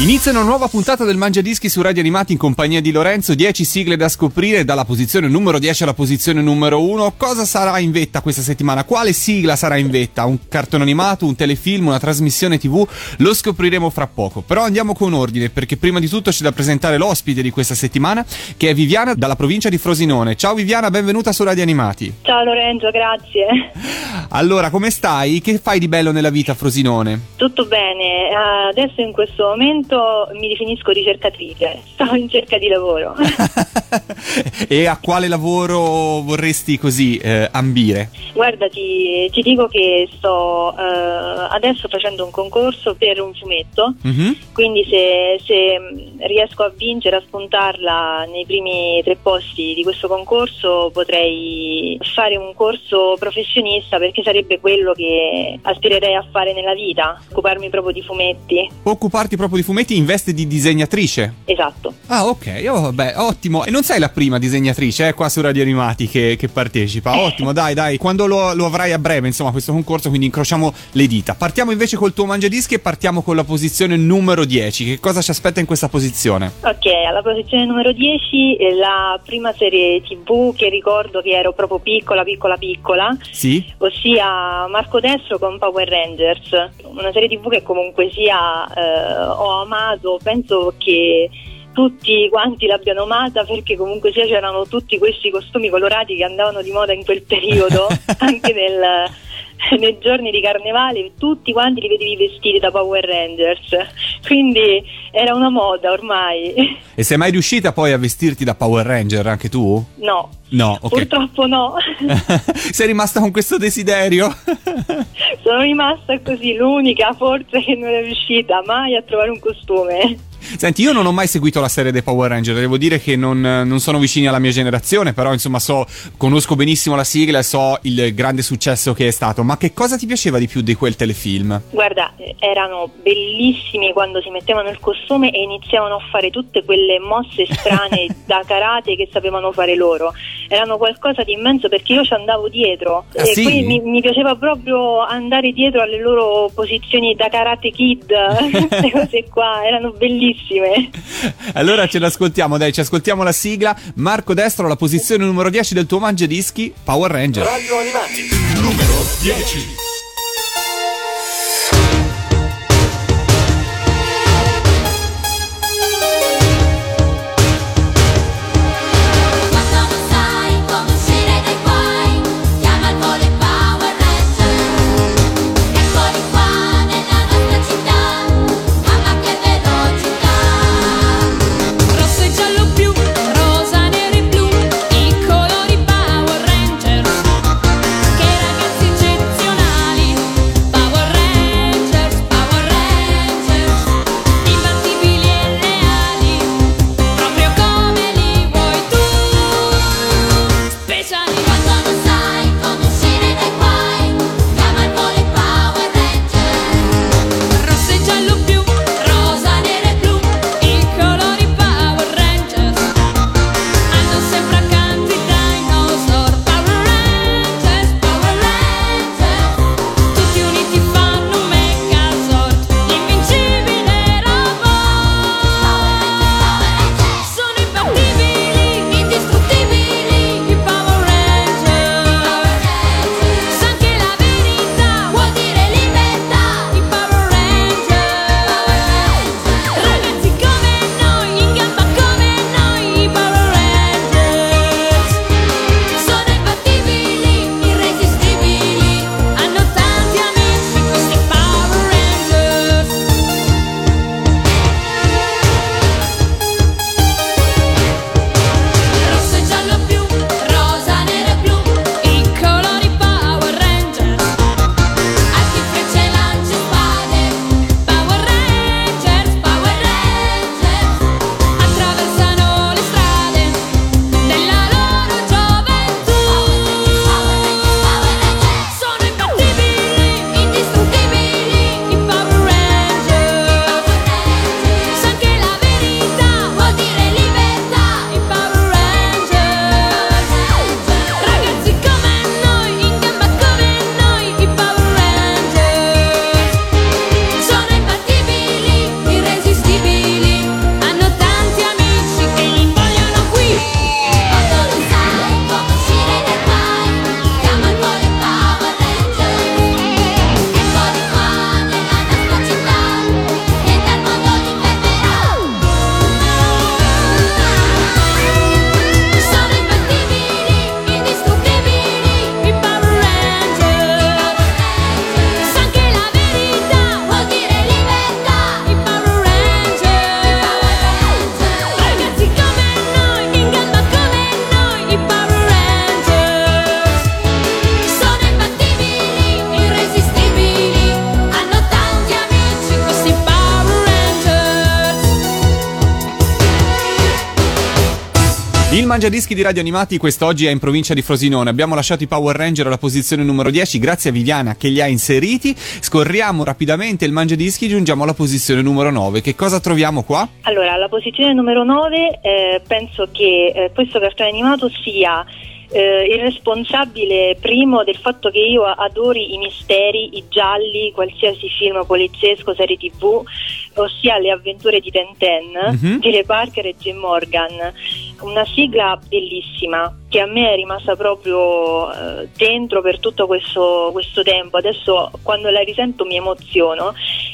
Inizia una nuova puntata del Mangiadischi su Radio Animati in compagnia di Lorenzo. 10 sigle da scoprire, dalla posizione numero 10 alla posizione numero 1. Cosa sarà in vetta questa settimana? Quale sigla sarà in vetta? Un cartone animato, un telefilm, una trasmissione TV? Lo scopriremo fra poco. Però andiamo con ordine, perché prima di tutto c'è da presentare l'ospite di questa settimana, che è Viviana dalla provincia di Frosinone. Ciao Viviana, benvenuta su Radio Animati. Ciao Lorenzo, grazie. Allora, come stai? Che fai di bello nella vita a Frosinone? Tutto bene, adesso in questo momento mi definisco ricercatrice, sto in cerca di lavoro. E a quale lavoro vorresti così ambire? Guarda, ti dico che sto adesso facendo un concorso per un fumetto, quindi se riesco a vincere, a spuntarla nei primi 3 posti di questo concorso, potrei fare un corso professionista, perché sarebbe quello che aspirerei a fare nella vita, occuparmi proprio di fumetti. Occuparti proprio di fumetti? In veste di disegnatrice? Esatto. Ah, ok, oh, vabbè, ottimo. E non sei la prima disegnatrice qua su Radio Animati che partecipa. Ottimo, dai, quando lo avrai a breve, insomma, questo concorso, quindi incrociamo le dita. Partiamo invece col tuo Mangiadischi e partiamo con la posizione numero 10. Che cosa ci aspetta in questa posizione? Ok, alla posizione numero 10 è la prima serie TV che ricordo che ero proprio piccola. Sì. Ossia Marco Destro con Power Rangers, una serie TV che comunque sia ho amato, penso che tutti quanti l'abbiano amata, perché comunque sia c'erano tutti questi costumi colorati che andavano di moda in quel periodo, anche nei giorni di carnevale tutti quanti li vedevi vestiti da Power Rangers, quindi era una moda ormai. E sei mai riuscita poi a vestirti da Power Ranger anche tu? No, okay. Purtroppo no. Sei rimasta con questo desiderio? Sono rimasta così, l'unica forse che non è riuscita mai a trovare un costume. Senti, io non ho mai seguito la serie dei Power Rangers, devo dire che non sono vicini alla mia generazione, però insomma conosco benissimo la sigla e so il grande successo che è stato. Ma che cosa ti piaceva di più di quel telefilm? Guarda, erano bellissimi quando si mettevano il costume e iniziavano a fare tutte quelle mosse strane da karate che sapevano fare loro. Erano qualcosa di immenso, perché io ci andavo dietro. Ah, e sì? Quindi mi piaceva proprio andare dietro alle loro posizioni da Karate Kid. Queste cose qua erano bellissime. Allora ce l'ascoltiamo, dai, ci ascoltiamo la sigla. Marco Destro, la posizione numero 10 del tuo Mangiadischi, Power Ranger. Radio Animati, numero 10. Tonight. Mangiadischi di Radio Animati quest'oggi è in provincia di Frosinone. Abbiamo lasciato i Power Ranger alla posizione numero 10 grazie a Viviana che li ha inseriti. Scorriamo rapidamente il Mangiadischi e giungiamo alla posizione numero 9. Che cosa troviamo qua? Allora, alla posizione numero 9 penso che questo cartone animato sia il responsabile primo del fatto che io adori i misteri, i gialli, qualsiasi film poliziesco, serie tv, ossia le avventure di Tintin, di Le Parker e Jim Morgan. Una sigla bellissima che a me è rimasta proprio dentro per tutto questo tempo. Adesso quando la risento mi emoziono,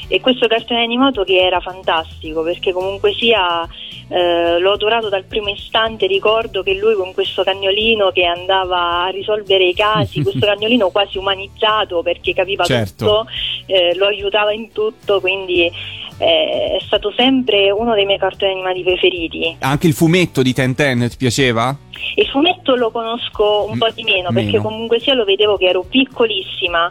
e questo cartone animato che era fantastico perché comunque sia l'ho adorato dal primo istante. Ricordo che lui con questo cagnolino che andava a risolvere i casi, questo cagnolino quasi umanizzato perché capiva tutto, lo aiutava in tutto, quindi è stato sempre uno dei miei cartoni animati preferiti. Anche il fumetto di Tintin ti piaceva? Il fumetto lo conosco un po' di meno perché comunque sia lo vedevo che ero piccolissima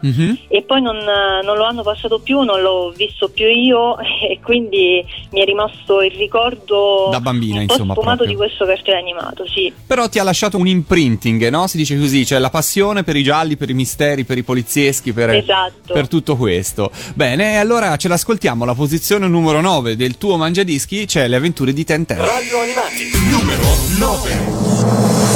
e poi non lo hanno passato più, non l'ho visto più io, e quindi mi è rimasto il ricordo da bambina, un po' insomma, sfumato proprio di questo cartone animato, sì. Però ti ha lasciato un imprinting, no? Si dice così, cioè la passione per i gialli, per i misteri, per i polizieschi, per tutto questo. Bene, allora ce l'ascoltiamo, la posizione numero 9 del tuo Mangiadischi c'è le avventure di Tintin. Radio Animati numero 9.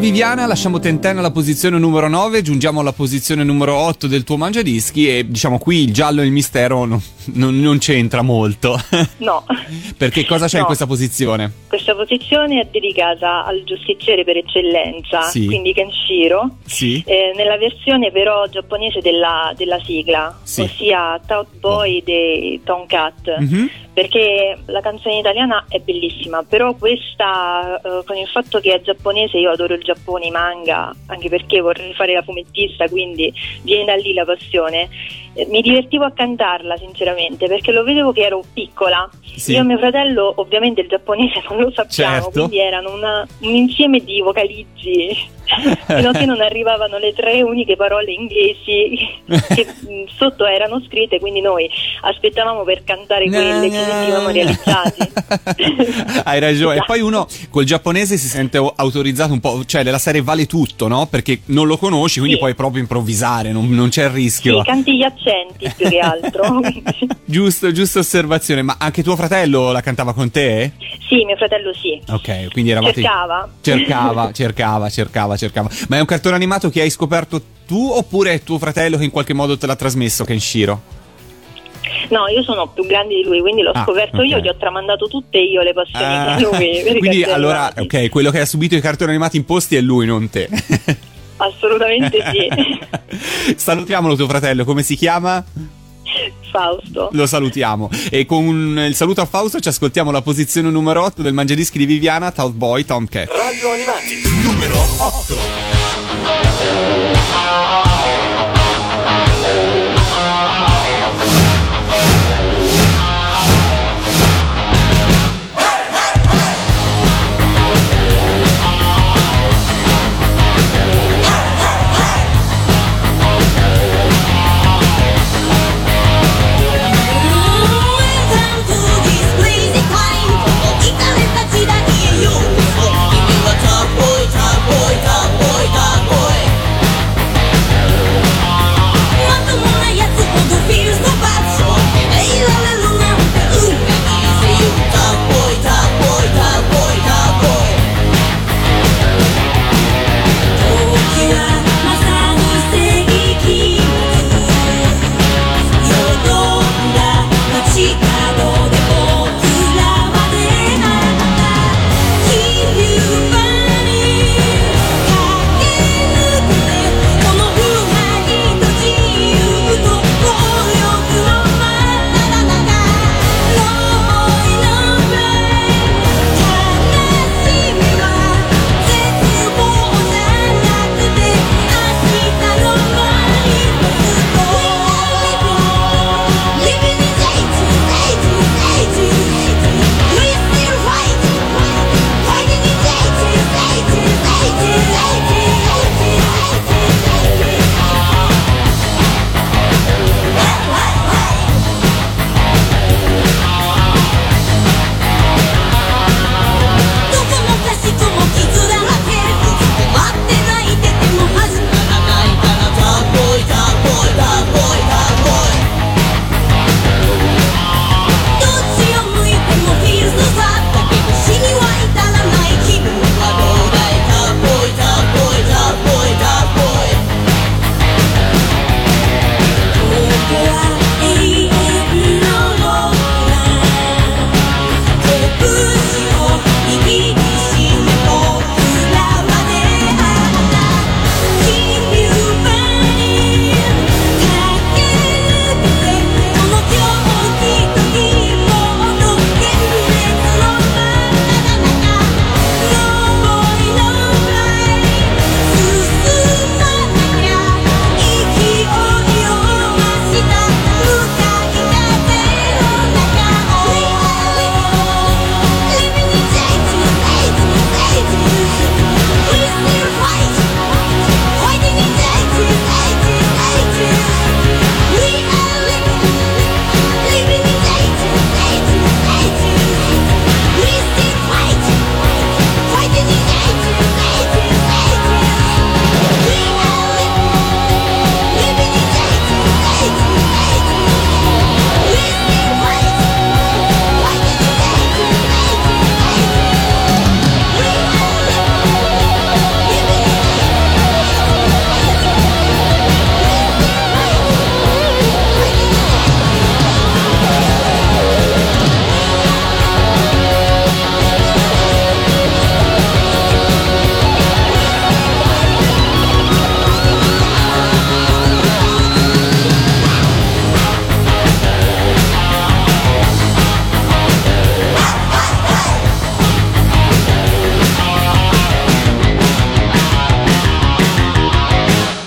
Viviana, lasciamo Tintin alla posizione numero 9, giungiamo alla posizione numero 8 del tuo Mangiadischi e diciamo qui il giallo e il mistero non c'entra molto. No. Perché cosa c'è in questa posizione? Questa posizione è dedicata al giustiziere per eccellenza, quindi Kenshiro, nella versione però giapponese della sigla, ossia Tough Boy dei Tomcat. Perché la canzone italiana è bellissima, però questa con il fatto che è giapponese, io adoro il Giappone, i manga, anche perché vorrei fare la fumettista, quindi viene da lì la passione. Mi divertivo a cantarla sinceramente perché lo vedevo che ero piccola, io e mio fratello ovviamente il giapponese non lo sappiamo, quindi erano un insieme di vocalizzi fino a che non arrivavano le tre uniche parole inglesi che sotto erano scritte, quindi noi aspettavamo per cantare quelle che venivano realizzate. Hai ragione. E poi uno col giapponese si sente autorizzato un po', cioè della serie vale tutto, no? Perché non lo conosci, quindi puoi proprio improvvisare, non c'è il rischio. Canti gli accenti più che altro. Giusta osservazione. Ma anche tuo fratello la cantava con te? Sì, mio fratello sì. Ok, quindi eravate... Cercava. Ma è un cartone animato che hai scoperto tu oppure è tuo fratello che in qualche modo te l'ha trasmesso, Kenshiro? No, io sono più grande di lui, quindi l'ho scoperto io, gli ho tramandato tutte io le passioni di lui. Quindi allora, quello che ha subito i cartoni animati imposti è lui, non te. Assolutamente sì. Salutiamolo tuo fratello, come si chiama? Fausto. Lo salutiamo. E con il saluto a Fausto ci ascoltiamo la posizione numero 8 del Mangiadischi di Viviana, Tough Boy, Tomcat. Radio Animati numero 8. Tough boy, tough boy, tough boy, tough boy.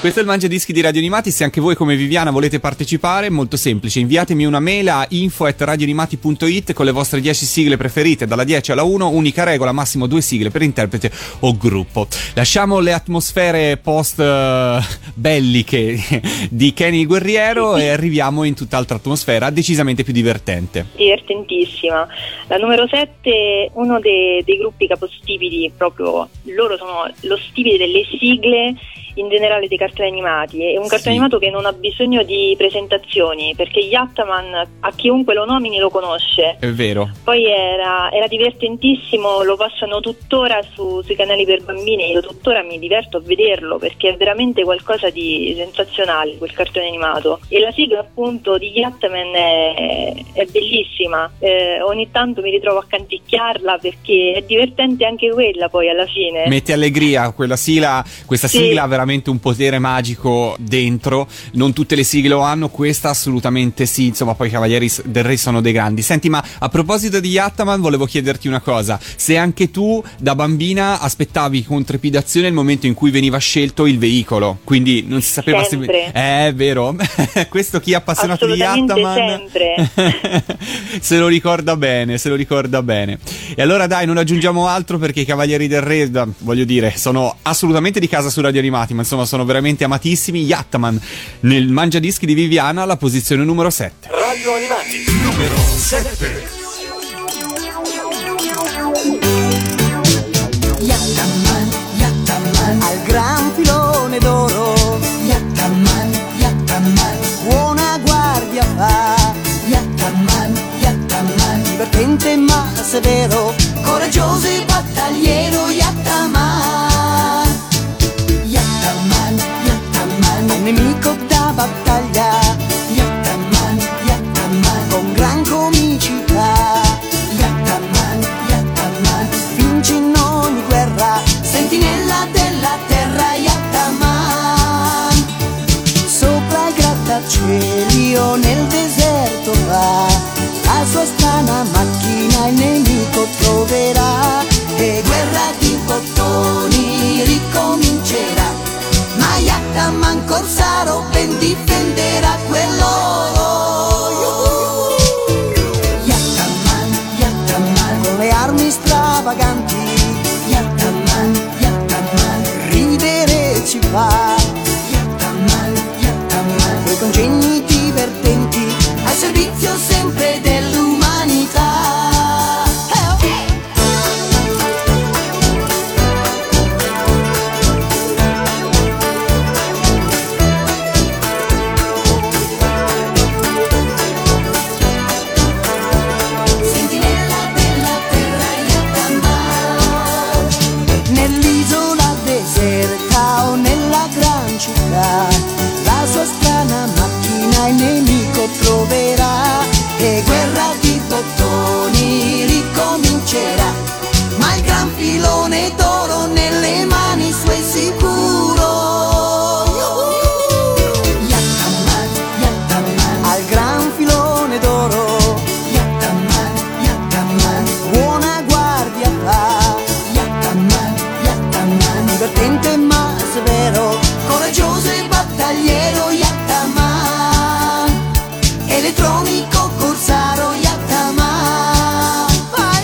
Questo è il Mangiadischi di Radio Animati. Se anche voi come Viviana volete partecipare, molto semplice, inviatemi una mail a info@radioanimati.it con le vostre 10 sigle preferite, dalla 10 alla 1, unica regola, massimo 2 sigle per interprete o gruppo. Lasciamo le atmosfere post belliche di Kenny il Guerriero e arriviamo in tutt'altra atmosfera, decisamente più divertente. Divertentissima. La numero 7, uno dei gruppi capostipiti, proprio loro sono lo stile delle sigle in generale dei cartoni animati. È un cartone animato che non ha bisogno di presentazioni, perché Yattaman a chiunque lo nomini lo conosce. È vero. Poi era divertentissimo, lo passano tuttora sui canali per bambini, io tuttora mi diverto a vederlo perché è veramente qualcosa di sensazionale quel cartone animato. E la sigla appunto di Yattaman è bellissima, ogni tanto mi ritrovo a canticchiarla perché è divertente anche quella, poi alla fine mette allegria quella sigla, questa sigla veramente un potere magico dentro, non tutte le sigle lo hanno, questa assolutamente sì. Insomma, poi i Cavalieri del Re sono dei grandi. Senti, ma a proposito di Yattaman volevo chiederti una cosa: se anche tu da bambina aspettavi con trepidazione il momento in cui veniva scelto il veicolo, quindi non si sapeva sempre. È vero. Questo chi è appassionato di Yattaman se lo ricorda bene. E allora dai, non aggiungiamo altro, perché i Cavalieri del Re, voglio dire, sono assolutamente di casa su Radio Animati, ma insomma sono veramente amatissimi. Yattaman nel Mangiadischi di Viviana, la posizione numero 7. Radio Animati numero 7. Yattaman, Yattaman al gran filone d'oro. Yattaman, Yattaman buona guardia fa. Yattaman, Yattaman divertente ma severo, coraggioso e battagliero. Yattaman, nemico da battaglia. Yattaman, Yattaman con gran comicità. Yattaman, Yattaman vince in ogni guerra, sentinella della terra. Yattaman sopra i grattacieli o nel deserto va, la sua strana macchina il nemico troverà, e guerra di bottoni ricomincerà, ma Yattaman corsaro ben difenderà quell'oro. Yattaman, Yattaman con le armi stravaganti. Yattaman, Yattaman ridere ci fa. Yattaman, Yattaman coi congegni divertenti, al servizio sempre dell'umanità. La sua strana macchina il nemico troverà, e guerra di bottoni ricomincerà, ma il gran filone d'oro nelle mani sue sicuro. Yattaman, Yattaman al gran filone d'oro. Yattaman, Yattaman buona guardia fa. Yattaman, Yattaman divertente ma severo, coraggioso e battagliero. Yattaman elettronico corsaro. Yattaman vai.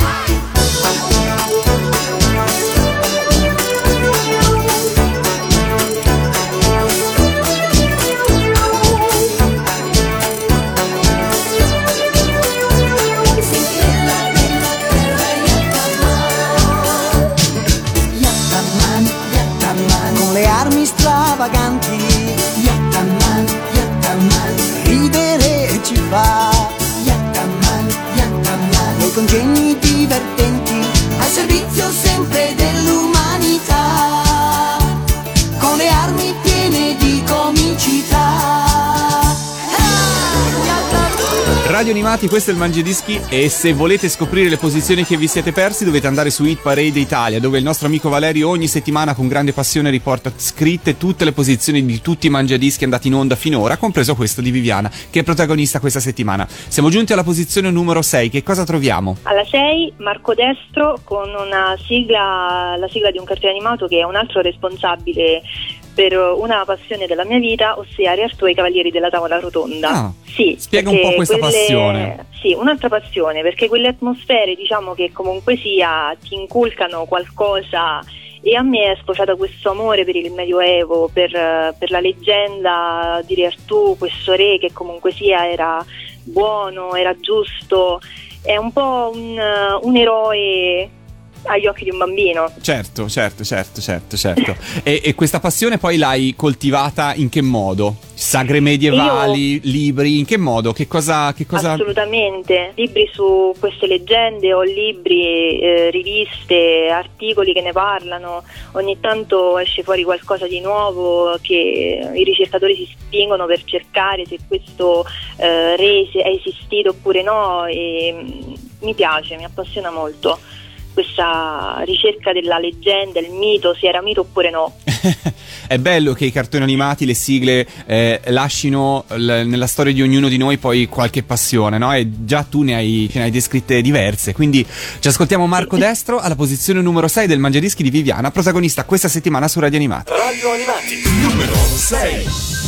Sentinella della terra. Yattaman, Yattaman, Yattaman con le armi stravaganti. Yattaman, Yattaman ridere ci fa. Yattaman, Yattaman coi congegni divertenti, al servizio sempre dell'umanità, con le armi piene di comicità. Radio Animati, questo è il Mangiadischi, e se volete scoprire le posizioni che vi siete persi dovete andare su Hit Parade Italia, dove il nostro amico Valerio ogni settimana con grande passione riporta scritte tutte le posizioni di tutti i Mangiadischi andati in onda finora, compreso questo di Viviana, che è protagonista questa settimana. Siamo giunti alla posizione numero 6, che cosa troviamo? Alla 6 Marco Destro con una sigla, la sigla di un cartone animato che è un altro responsabile per una passione della mia vita, ossia Re Artù e i Cavalieri della Tavola Rotonda. Sì, spiega un po' questa passione. Sì, un'altra passione, perché quelle atmosfere, diciamo, che comunque sia ti inculcano qualcosa, e a me è sfociato questo amore per il Medioevo, per la leggenda di Re Artù, questo re che comunque sia era buono, era giusto, è un po' un eroe agli occhi di un bambino. Certo. E questa passione poi l'hai coltivata in che modo? Sagre medievali, libri, in che modo? Che cosa? Assolutamente, libri su queste leggende, ho libri, riviste, articoli che ne parlano, ogni tanto esce fuori qualcosa di nuovo che i ricercatori si spingono per cercare se questo re è esistito oppure no, e mi piace, mi appassiona molto questa ricerca della leggenda, il mito, se era mito oppure no. È bello che i cartoni animati, le sigle lascino nella storia di ognuno di noi poi qualche passione, no? E già tu ne hai descritte diverse, quindi ci ascoltiamo Marco Destro alla posizione numero 6 del Mangiadischi di Viviana, protagonista questa settimana su Radio Animati. Radio Animati numero 6.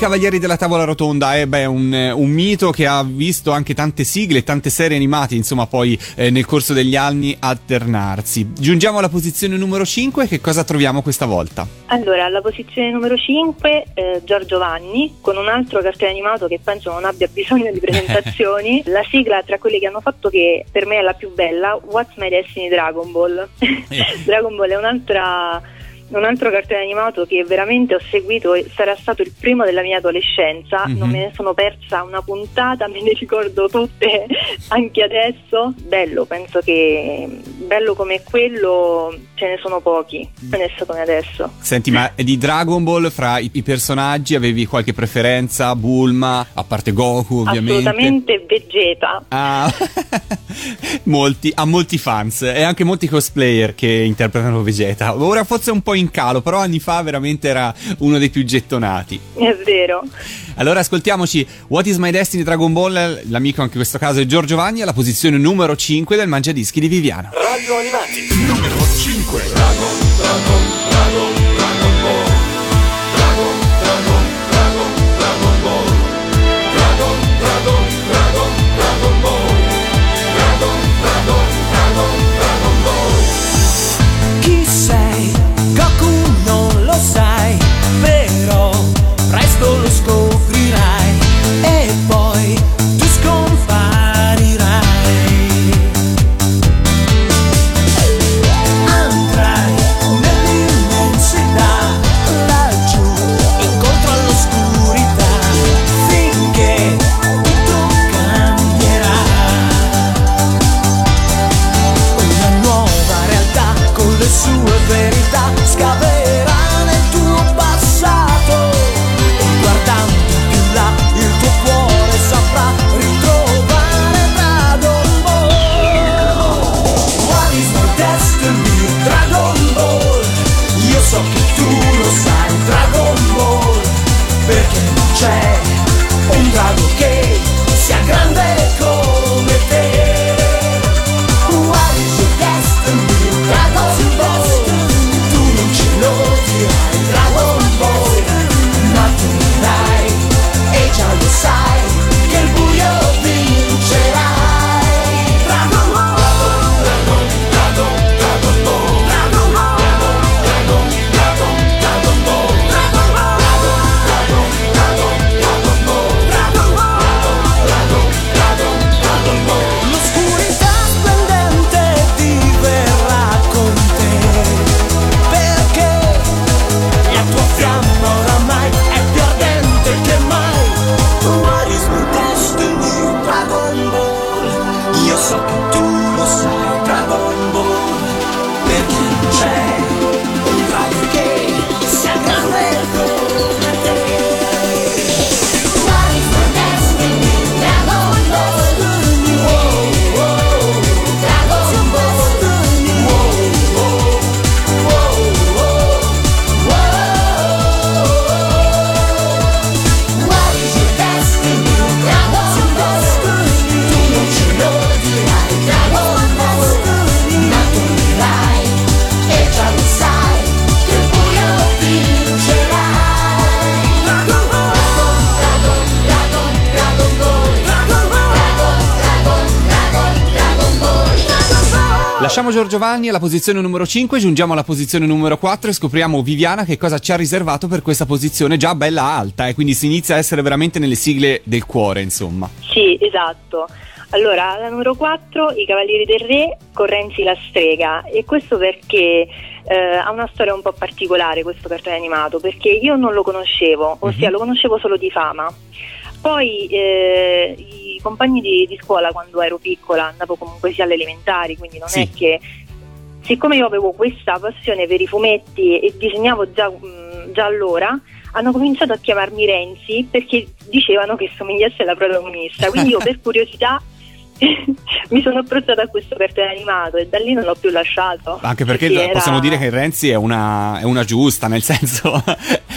Cavalieri della Tavola Rotonda è un mito che ha visto anche tante sigle, tante serie animate, insomma, poi nel corso degli anni alternarsi. Giungiamo alla posizione numero 5, che cosa troviamo questa volta? Allora, alla posizione numero 5 Giorgio Vanni, con un altro cartone animato che penso non abbia bisogno di presentazioni. La sigla tra quelle che hanno fatto, che per me è la più bella, What's My Destiny Dragon Ball. Dragon Ball è un'altra un altro cartone animato che veramente ho seguito, sarà stato il primo della mia adolescenza, mm-hmm. Non me ne sono persa una puntata, me ne ricordo tutte anche adesso. Bello, penso che bello come quello ce ne sono pochi adesso come adesso. Senti, ma di Dragon Ball fra i personaggi avevi qualche preferenza? Bulma, a parte Goku ovviamente. Assolutamente Vegeta. Ah, ha molti fans e anche molti cosplayer che interpretano Vegeta. Ora forse è un po' in calo, però anni fa veramente era uno dei più gettonati. È vero. Allora ascoltiamoci What is my destiny Dragon Ball, l'amico anche in questo caso è Giorgio Vanni, alla posizione numero 5 del Mangiadischi di Viviana. Radio Animati numero 5. Dragon Ball. Chi sei? Goku non lo sai, però presto lo scoprirai e poi tu scomparirai. Andrai nell'immensità, laggiù incontro all'oscurità, finché tutto cambierà. Una nuova realtà con le sue verità scaverà nel tuo passato. So che tu lo sai, Dragon Ball, perché non c'è un drago che sia grande come te. What is your destiny, Dragon Ball? Tu non ce lo dirai, Dragon Ball, ma tu non dai e già lo sai che il buio vincerà. Lasciamo Giorgio Vanni alla posizione numero 5, giungiamo alla posizione numero 4 e scopriamo Viviana che cosa ci ha riservato per questa posizione già bella alta, e quindi si inizia a essere veramente nelle sigle del cuore, insomma. Sì, esatto. Allora, alla numero 4 i Cavalieri del Re con Renzi la strega, e questo perché ha una storia un po' particolare questo cartone animato, perché io non lo conoscevo, ossia lo conoscevo solo di fama. Poi i compagni di scuola, quando ero piccola, andavo comunque sia alle elementari, quindi non è che, siccome io avevo questa passione per i fumetti e disegnavo già allora, hanno cominciato a chiamarmi Renzi perché dicevano che somigliasse alla protagonista, quindi io per curiosità mi sono approcciata a questo cartone animato e da lì non l'ho più lasciato. Anche perché possiamo dire che Renzi è una giusta, nel senso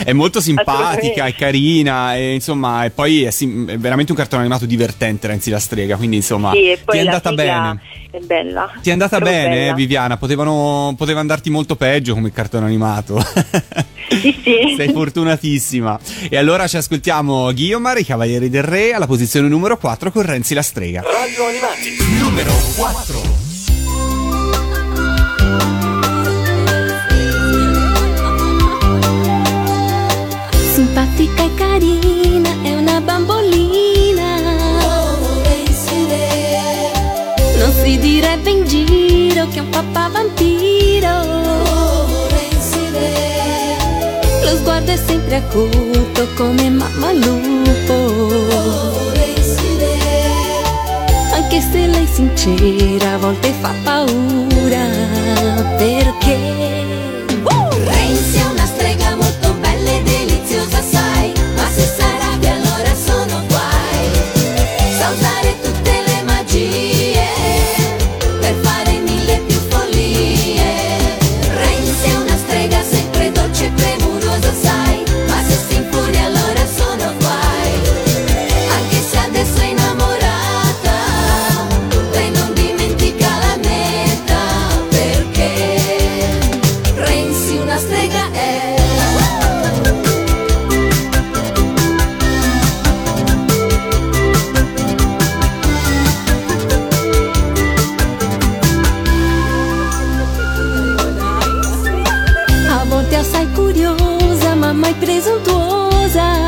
è molto simpatica, è carina, e insomma, e poi è veramente un cartone animato divertente, Renzi la strega, quindi insomma ti è andata bene. È bella. Ti è andata bene, Viviana, poteva andarti molto peggio come cartone animato. Sì. Sei fortunatissima. E allora ci ascoltiamo Guillaume, i Cavalieri del Re, alla posizione numero 4 con Renzi la strega. Radio Animati numero 4. Simpatica e carina, è una bambolina, non si direbbe in giro che è un papà vampiro. tuo sguardo è sempre acuto come Mammalupo. Anche se lei è sincera, a volte fa paura. Perché Renzi è una strega molto bella e deliziosa, sai. Ma se s'arrabbia allora sono guai. Sa usare tutte le magie per fare mille più follie. Renzi è una strega sempre dolce e premurosa, sai. Ma se si infuria allora sono guai. Anche se adesso è innamorata, lei non dimentica la meta. Perché Renzi una strega è. A volte assai curiosa, ma mai presuntuosa.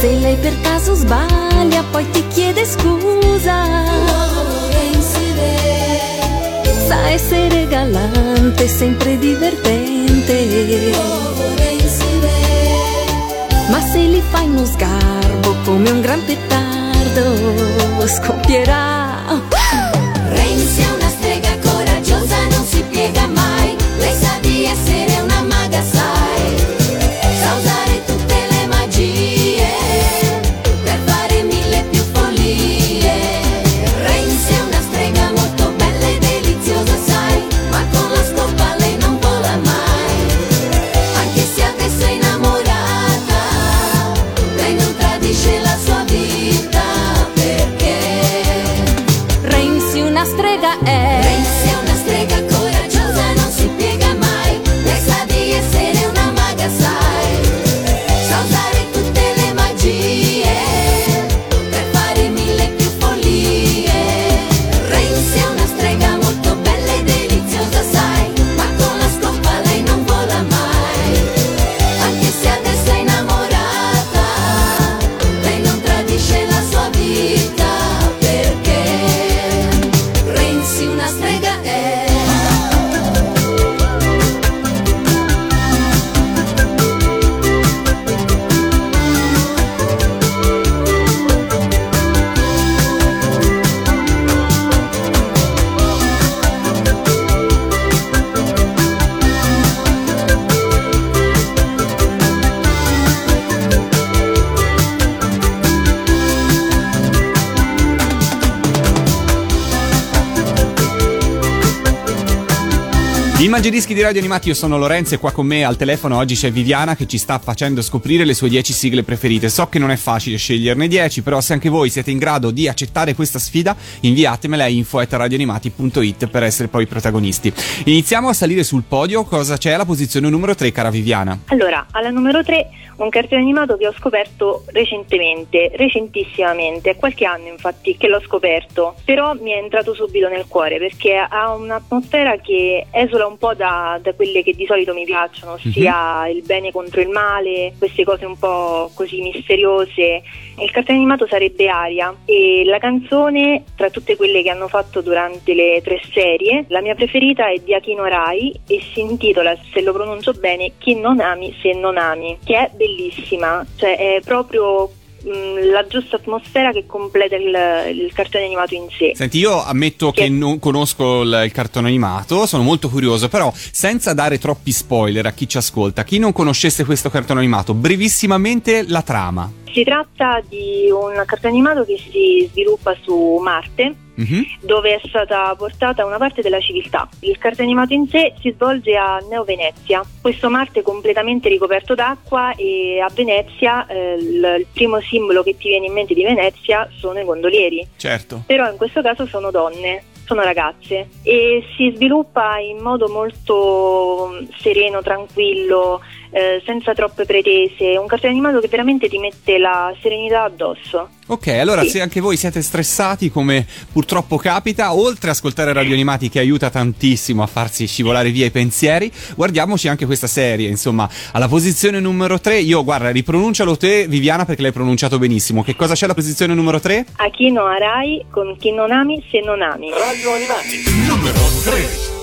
Se lei per caso sbaglia, poi ti chiede scusa. Sa essere galante, sempre divertente. Ma se gli fai uno sgarbo come un gran petardo, scoppierà. Renzi è una strega coraggiosa, non si piega mai. Lei sa di essere una maga, sai. Sa usare tutte le magie per fare mille più follie. Renzi è una strega molto bella e deliziosa, sai. Ma con la scopa lei non vola mai. Anche se adesso è innamorata, lei non tradisce la sua vita. Perché Renzi una strega è. Renzi è una strega coraggiosa, non si piega mai. Lei sa di essere una maga, sai. Sa usare tutte le magie per fare mille più follie. Renzi è una strega molto bella e deliziosa, sai. Ma con la scopa lei non vola mai. Anche se adesso è innamorata, lei non tradisce la sua vita. Perché Renzi una strega è. I Mangiadischi di Radio Animati, io sono Lorenzo e qua con me al telefono oggi c'è Viviana che ci sta facendo scoprire le sue 10 sigle preferite. So che non è facile sceglierne 10, però se anche voi siete in grado di accettare questa sfida, inviatemela a info@radioanimati.it per essere poi protagonisti. Iniziamo a salire sul podio. Cosa c'è alla posizione numero 3, cara Viviana? Allora, alla numero 3 un cartone animato che ho scoperto recentissimamente, è qualche anno infatti che l'ho scoperto, però mi è entrato subito nel cuore perché ha un'atmosfera che esula un po' da quelle che di solito mi piacciono, ossia il bene contro il male, queste cose un po' così misteriose. Il cartone animato sarebbe Aria, e la canzone, tra tutte quelle che hanno fatto durante le tre serie, la mia preferita è di Akino Arai e si intitola, se lo pronuncio bene, Chi non ami se non ami, che è bellissima, cioè è proprio la giusta atmosfera che completa il cartone animato in sé. Senti, io ammetto che non conosco il cartone animato, sono molto curioso, però senza dare troppi spoiler a chi ci ascolta, chi non conoscesse questo cartone animato, brevissimamente la trama. Si tratta di un cartone animato che si sviluppa su Marte, dove è stata portata una parte della civiltà. Il cartone animato in sé si svolge a Neo Venezia, questo Marte completamente ricoperto d'acqua, e a Venezia il primo simbolo che ti viene in mente di Venezia sono i gondolieri. Certo. Però in questo caso sono donne, sono ragazze, e si sviluppa in modo molto sereno, tranquillo, senza troppe pretese, un cartone animato che veramente ti mette la serenità addosso. Ok, allora sì. Se anche voi siete stressati, come purtroppo capita, oltre ad ascoltare Radio Animati, che aiuta tantissimo a farsi scivolare via i pensieri, guardiamoci anche questa serie, insomma. Alla posizione numero 3, io guarda, ripronuncialo te Viviana perché l'hai pronunciato benissimo. Che cosa c'è alla posizione numero 3? Akino Arai con Chi non ami se non ami. Radio Animati numero 3.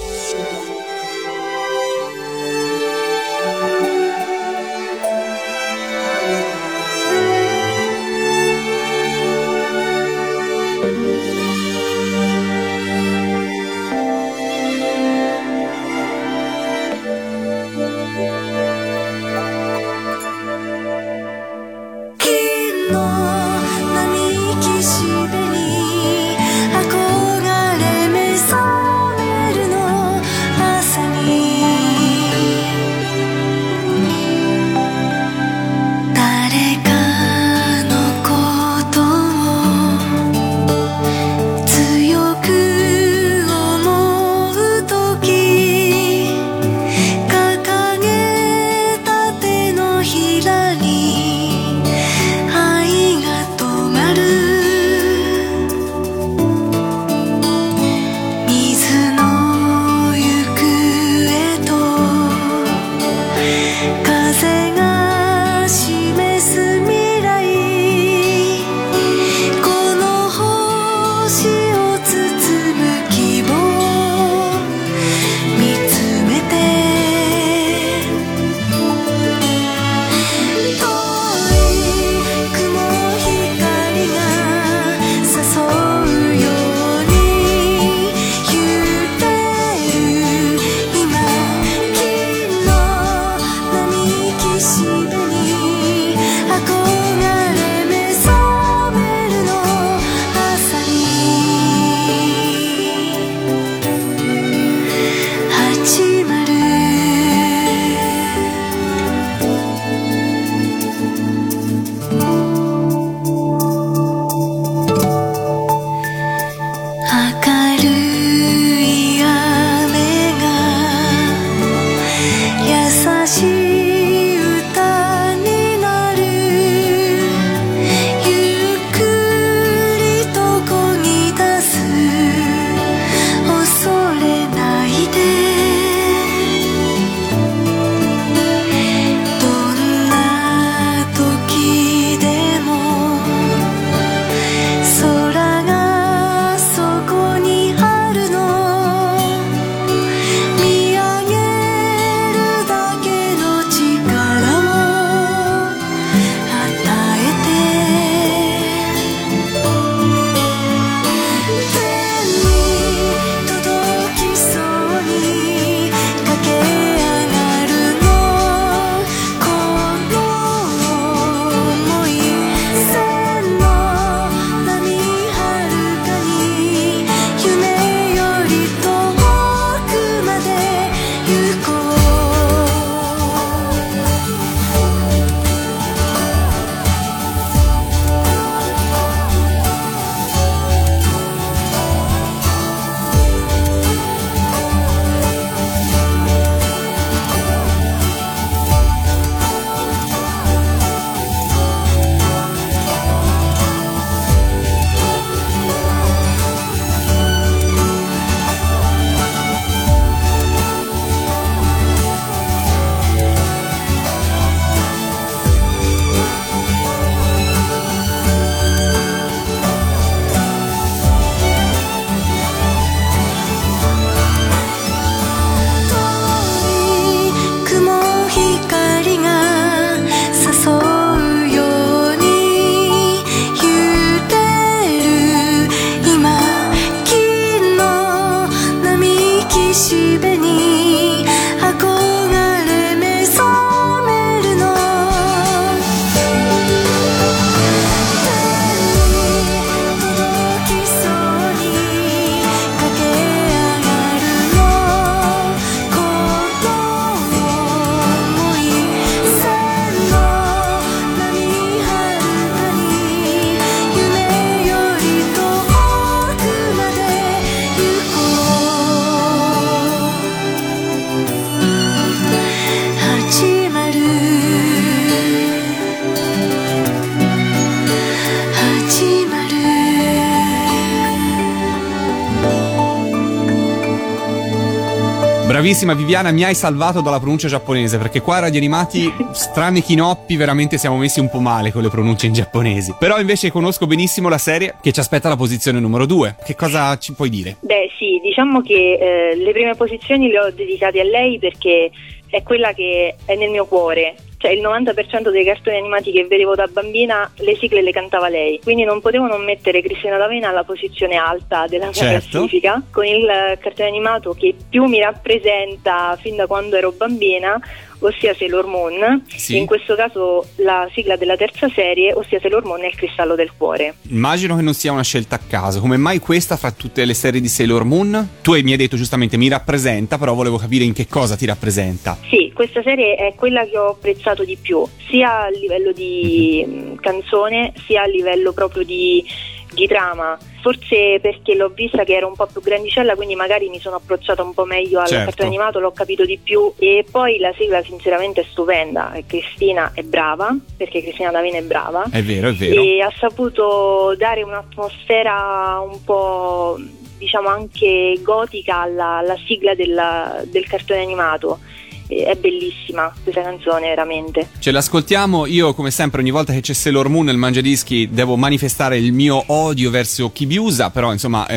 Bravissima Viviana, mi hai salvato dalla pronuncia giapponese, perché qua a Radio Animati, strani chinoppi, veramente siamo messi un po' male con le pronunce in giapponesi. Però invece conosco benissimo la serie che ci aspetta alla posizione numero 2. Che cosa ci puoi dire? Beh sì, diciamo che le prime posizioni le ho dedicate a lei perché è quella che è nel mio cuore. Cioè il 90% dei cartoni animati che vedevo da bambina le sigle le cantava lei, quindi non potevo non mettere Cristina D'Avena alla posizione alta della mia classifica, con il cartone animato che più mi rappresenta fin da quando ero bambina. ossia Sailor Moon, sì. In questo caso la sigla della terza serie, ossia Sailor Moon e il cristallo del cuore. Immagino che non sia una scelta a caso, come mai questa fra tutte le serie di Sailor Moon? Tu mi hai detto giustamente mi rappresenta, però volevo capire in che cosa ti rappresenta. Sì, questa serie è quella che ho apprezzato di più, sia a livello di canzone, sia a livello proprio di trama, forse perché l'ho vista che era un po' più grandicella, quindi magari mi sono approcciata un po' meglio al cartone animato, l'ho capito di più. E poi la sigla sinceramente è stupenda, Cristina è brava, perché Cristina D'Avena è brava, è vero, è vero, e ha saputo dare un'atmosfera un po', diciamo, anche gotica alla sigla del cartone animato. È bellissima questa canzone, veramente. Ce l'ascoltiamo. Io come sempre ogni volta che c'è Sailor Moon nel Mangiadischi devo manifestare il mio odio verso Chibiusa, però insomma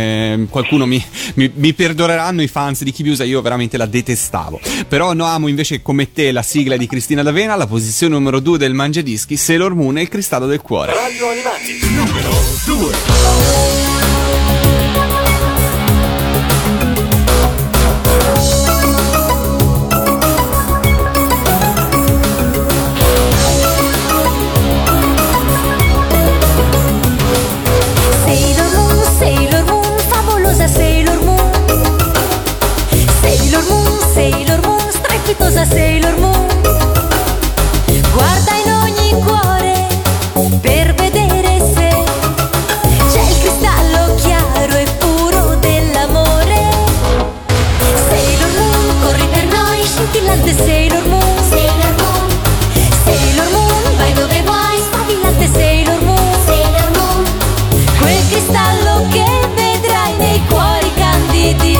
qualcuno mi perdoneranno, i fans di Chibiusa, io veramente la detestavo. Però no, amo invece come te la sigla di Cristina D'Avena, la posizione numero 2 del Mangiadischi, Sailor Moon e il cristallo del cuore. Radio Animati numero 2. Cosa Sailor Moon, guarda in ogni cuore per vedere se c'è il cristallo chiaro e puro dell'amore. Sailor Moon, corri per noi, scintillante Sailor Moon, Sailor Moon, Sailor Moon, vai dove vuoi, sfavillante Sailor Moon, Sailor Moon, quel cristallo che vedrai nei cuori candidi.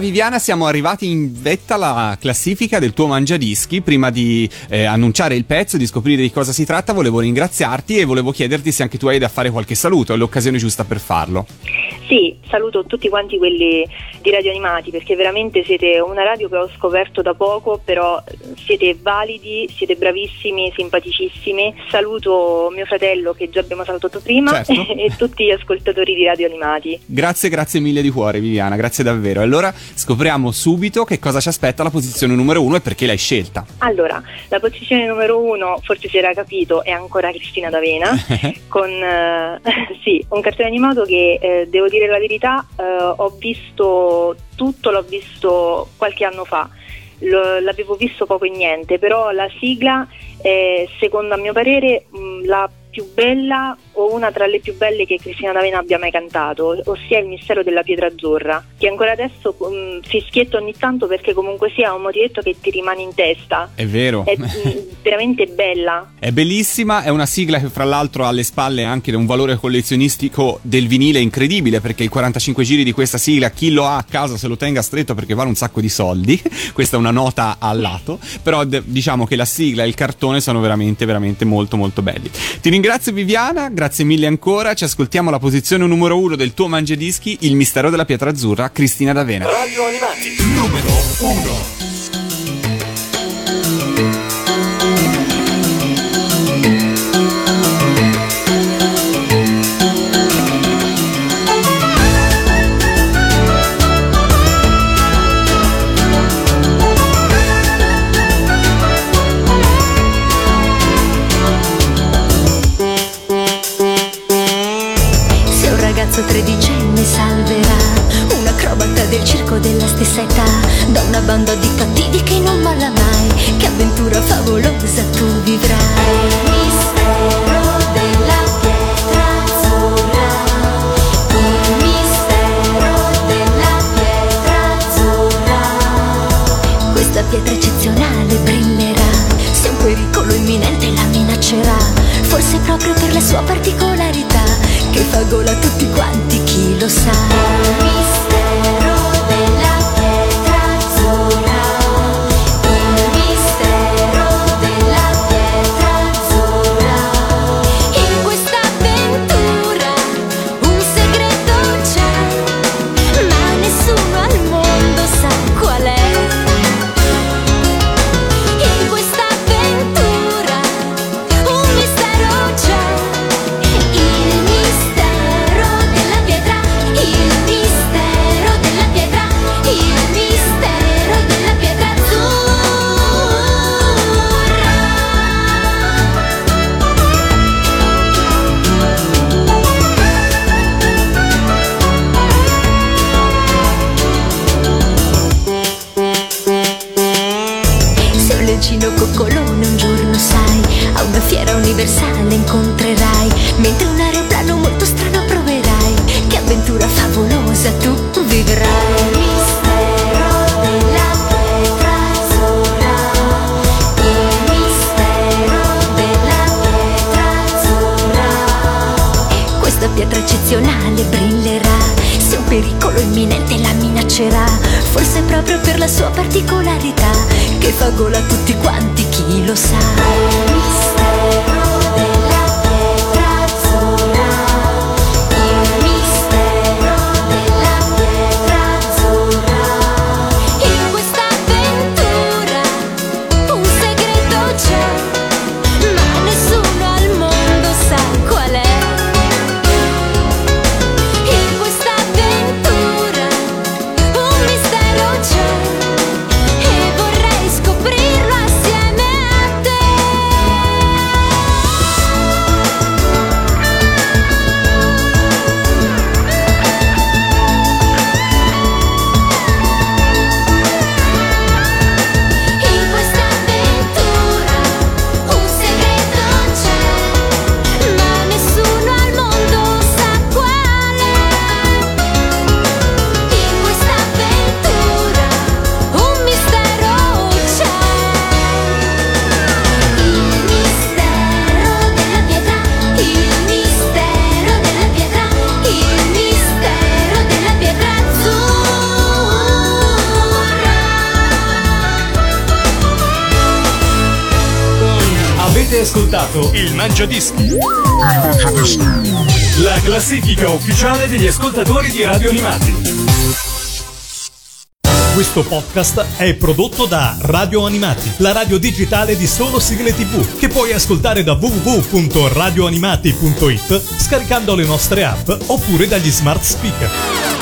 Viviana, siamo arrivati in vetta alla classifica del tuo Mangiadischi. Prima di annunciare il pezzo, di scoprire di cosa si tratta, volevo ringraziarti e volevo chiederti se anche tu hai da fare qualche saluto, è l'occasione giusta per farlo. Sì, saluto tutti quanti quelli di Radio Animati, perché veramente siete una radio che ho scoperto da poco, però siete validi, siete bravissimi, simpaticissimi. Saluto mio fratello che già abbiamo salutato prima, certo. E tutti gli ascoltatori di Radio Animati. Grazie mille di cuore Viviana, grazie davvero. Allora Scopriamo subito che cosa ci aspetta la posizione numero uno e perché l'hai scelta. Allora, la posizione numero uno, forse si era capito, è ancora Cristina D'Avena con sì, un cartone animato che devo dire la verità, ho visto tutto, l'ho visto qualche anno fa, l'avevo visto poco e niente, però la sigla è, secondo a mio parere, la più bella o una tra le più belle che Cristina D'Avena abbia mai cantato, ossia Il mistero della pietra azzurra, che ancora adesso fischietto ogni tanto perché comunque sia un motivetto che ti rimane in testa. È vero, è veramente bella, è bellissima, è una sigla che fra l'altro ha alle spalle anche un valore collezionistico del vinile incredibile, perché i 45 giri di questa sigla chi lo ha a casa se lo tenga stretto perché vale un sacco di soldi. Questa è una nota a lato, però diciamo che la sigla e il cartone sono veramente veramente molto molto belli. Ti ringrazio Viviana, grazie mille ancora, ci ascoltiamo la posizione numero uno del tuo Mangiadischi, Il mistero della pietra azzurra, Cristina D'Avena. Radio Animati, numero uno. Tredicenne salverà un'acrobata del circo della stessa età da una banda di cattivi che non molla mai. Che avventura favolosa tu vivrai. È il mistero della pietra azzurra, il mistero della pietra azzurra. Questa pietra eccezionale brillerà se un pericolo imminente la minaccerà. Forse proprio per la sua particolarità che fa gola a tutti quanti, chi lo sa. È il mistero della pietra azzurra, il mistero della pietra azzurra. In questa avventura un segreto c'è, ma nessuno al mondo sa qual è. In questa avventura un mistero c'è, il mistero della pietra, il mistero della pietra, il mistero della pietra azzurra. Se un leggino coccolone un giorno sai, a una fiera universale incontrerai, mentre un aeroplano molto strano proverai, che avventura favolosa tu vivrai. Il mistero della pietra azzurra, il mistero della pietra azzurra. Questa pietra eccezionale brillerà se un pericolo imminente la minaccerà. Forse proprio per la sua particolarità che fa gola a tutti quanti, chi lo sa. Il mistero della pietra azzurra, il mistero della pietra azzurra. In questa avventura un segreto c'è, ma nessuno al mondo sa qual è. In questa avventura un mistero c'è e vorrei scoprirlo assieme a te. In questa avventura un segreto c'è, ma nessuno al mondo sa quale. In questa avventura un mistero c'è, il mistero della pietra, il mistero della pietra, il mistero della pietra azzurra. Avete ascoltato il Mangiadischi, la classifica ufficiale degli ascoltatori di Radio Animati. Questo podcast è prodotto da Radio Animati, la radio digitale di Solo Sigle TV, che puoi ascoltare da www.radioanimati.it scaricando le nostre app oppure dagli smart speaker.